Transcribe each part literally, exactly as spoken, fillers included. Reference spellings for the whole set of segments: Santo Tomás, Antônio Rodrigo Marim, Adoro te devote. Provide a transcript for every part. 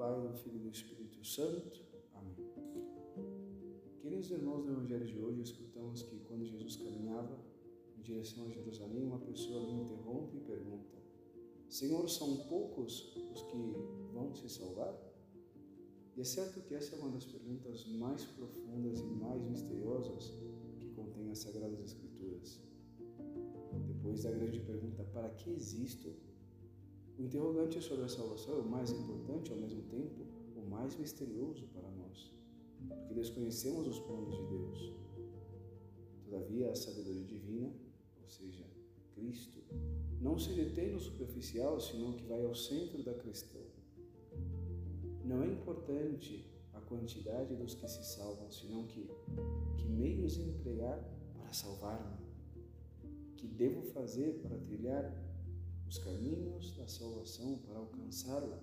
Pai, do Filho e do Espírito Santo. Amém. Queridos irmãos, do Evangelho de hoje, escutamos que quando Jesus caminhava em direção a Jerusalém, uma pessoa lhe interrompe e pergunta: Senhor, são poucos os que vão se salvar? E é certo que essa é uma das perguntas mais profundas e mais misteriosas que contém as Sagradas Escrituras. Depois da grande pergunta, para que existo? O interrogante sobre a salvação é o mais importante e, ao mesmo tempo, o mais misterioso para nós, porque desconhecemos os planos de Deus. Todavia, a sabedoria divina, ou seja, Cristo, não se detém no superficial, senão que vai ao centro da questão. Não é importante a quantidade dos que se salvam, senão que, que meios empregar para salvar-me, que devo fazer para trilhar os caminhos da salvação, para alcançá-la.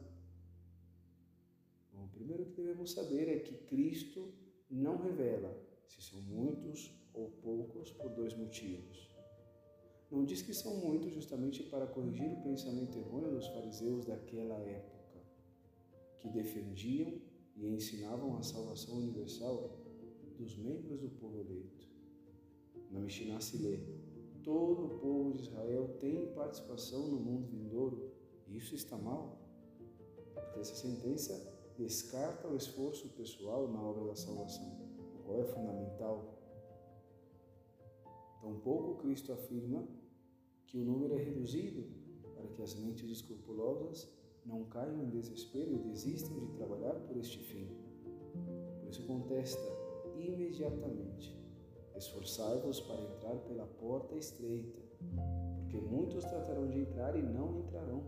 Bom, o primeiro que devemos saber é que Cristo não revela se são muitos ou poucos por dois motivos. Não diz que são muitos justamente para corrigir o pensamento errôneo dos fariseus daquela época, que defendiam e ensinavam a salvação universal dos membros do povo eleito. Na Mishnah se lê: todo o povo de Israel tem participação no mundo vindouro, e isso está mal, porque essa sentença descarta o esforço pessoal na obra da salvação, o qual é fundamental. Tampouco Cristo afirma que o número é reduzido para que as mentes escrupulosas não caiam em desespero e desistam de trabalhar por este fim. Por isso contesta imediatamente: esforçai-vos para entrar pela porta estreita, porque muitos tratarão de entrar e não entrarão.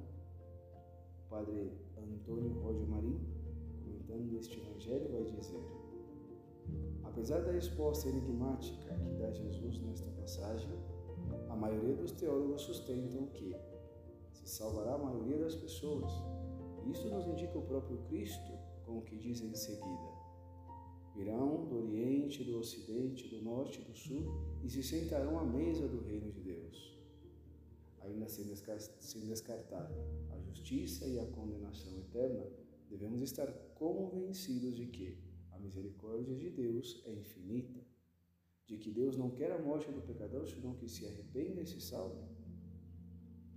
O padre Antônio Rodrigo Marim, comentando este evangelho, vai dizer: apesar da resposta enigmática que dá Jesus nesta passagem, a maioria dos teólogos sustentam que se salvará a maioria das pessoas. Isso nos indica o próprio Cristo, com o que diz em seguida: virão do Oriente, do Ocidente, do Norte, do Sul e se sentarão à mesa do Reino de Deus. Ainda sem descartar a justiça e a condenação eterna, devemos estar convencidos de que a misericórdia de Deus é infinita, de que Deus não quer a morte do pecador, senão que se arrependa e se salve.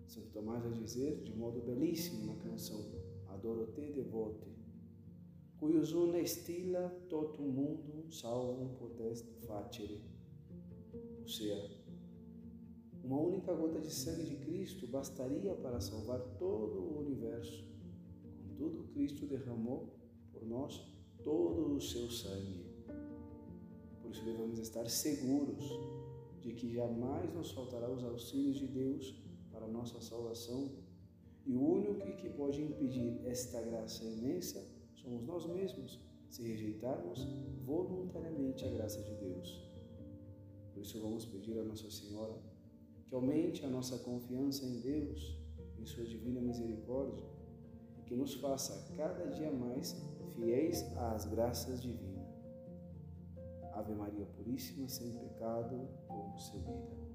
Santo Tomás vai dizer, de modo belíssimo, na canção Adoro te devote: cuius una estila totum mundum salvum potest facere. Ou seja, uma única gota de sangue de Cristo bastaria para salvar todo o universo. Contudo, Cristo derramou por nós todo o seu sangue. Por isso devemos estar seguros de que jamais nos faltará os auxílios de Deus para a nossa salvação, e o único que pode impedir esta graça imensa somos nós mesmos, se rejeitarmos voluntariamente a graça de Deus. Por isso vamos pedir a Nossa Senhora que aumente a nossa confiança em Deus, em sua divina misericórdia, e que nos faça cada dia mais fiéis às graças divinas. Ave Maria Puríssima, sem pecado concebida.